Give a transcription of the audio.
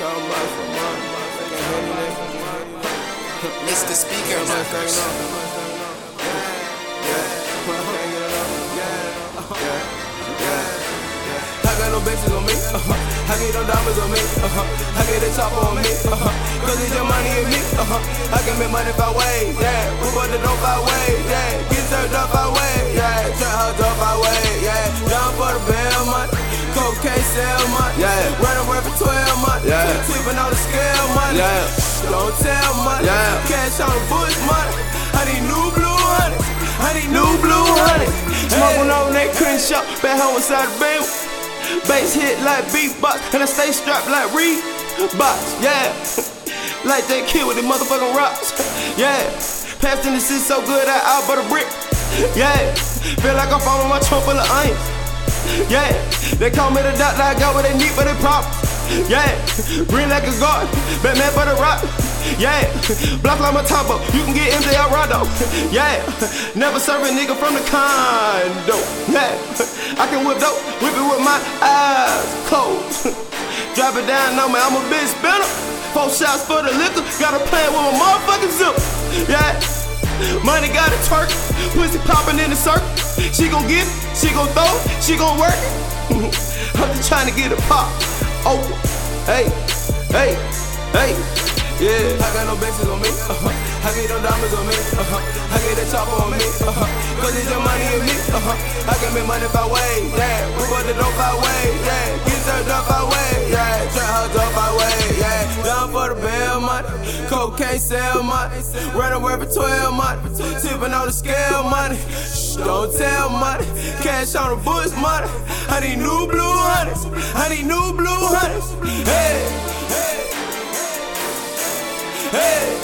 so much for money. Mr. Speaker, I'm not going on. I got no bitches on me. I get no diamonds on me. I get a chopper on me. Cause it's your money and me. I can make money by way. Yeah, we about to know by way. Yeah, get turned up by way. Yeah, turn her up by way. Yeah, down for the bell money. Cocaine sell money. Yeah, run away for 12 months. Yeah, tipping on the scale money. Yeah. Don't tell money, yeah. Cash on the bush money. I need new blue hundreds. I need new blue hundreds. Smoking on that cream shop, back home inside the band. Bass hit like beatbox, and I stay strapped like Reeboks. Yeah, like that kid with the motherfucking rocks. Yeah, passed in the city so good I out but a brick. Yeah, feel like I'm following my trunk full of onions. Yeah, they call me the doctor, I got what they need for their problems. Yeah, green like a guard, Batman for the rock. Yeah, block like my top up, you can get MJ Arado. Yeah, never serve a nigga from the condo. Yeah, I can whip dope, whip it with my eyes closed. Drop it down on me, I'm a bitch spinner. 4 shots for the liquor, got a plan with my motherfucking zip. Yeah, money got a twerk, pussy popping in the circle. She gon' get it, she gon' throw it, she gon' work it. I'm just tryna get it pop. Oh, hey, yeah. I got no bitches on me, I get no diamonds on me, I get that chopper on me, cause it's your money and me, I can make money by way, yeah. We about to know by way, yeah. Get turned up by way, yeah. Turn her up by way, yeah. Down for the bell money, cocaine sell money, run away for 12 months, tipping on the scale money. Don't tell money, cash on the bush money. I need new blue hundreds, I need new blue hundreds. Hey, hey, hey.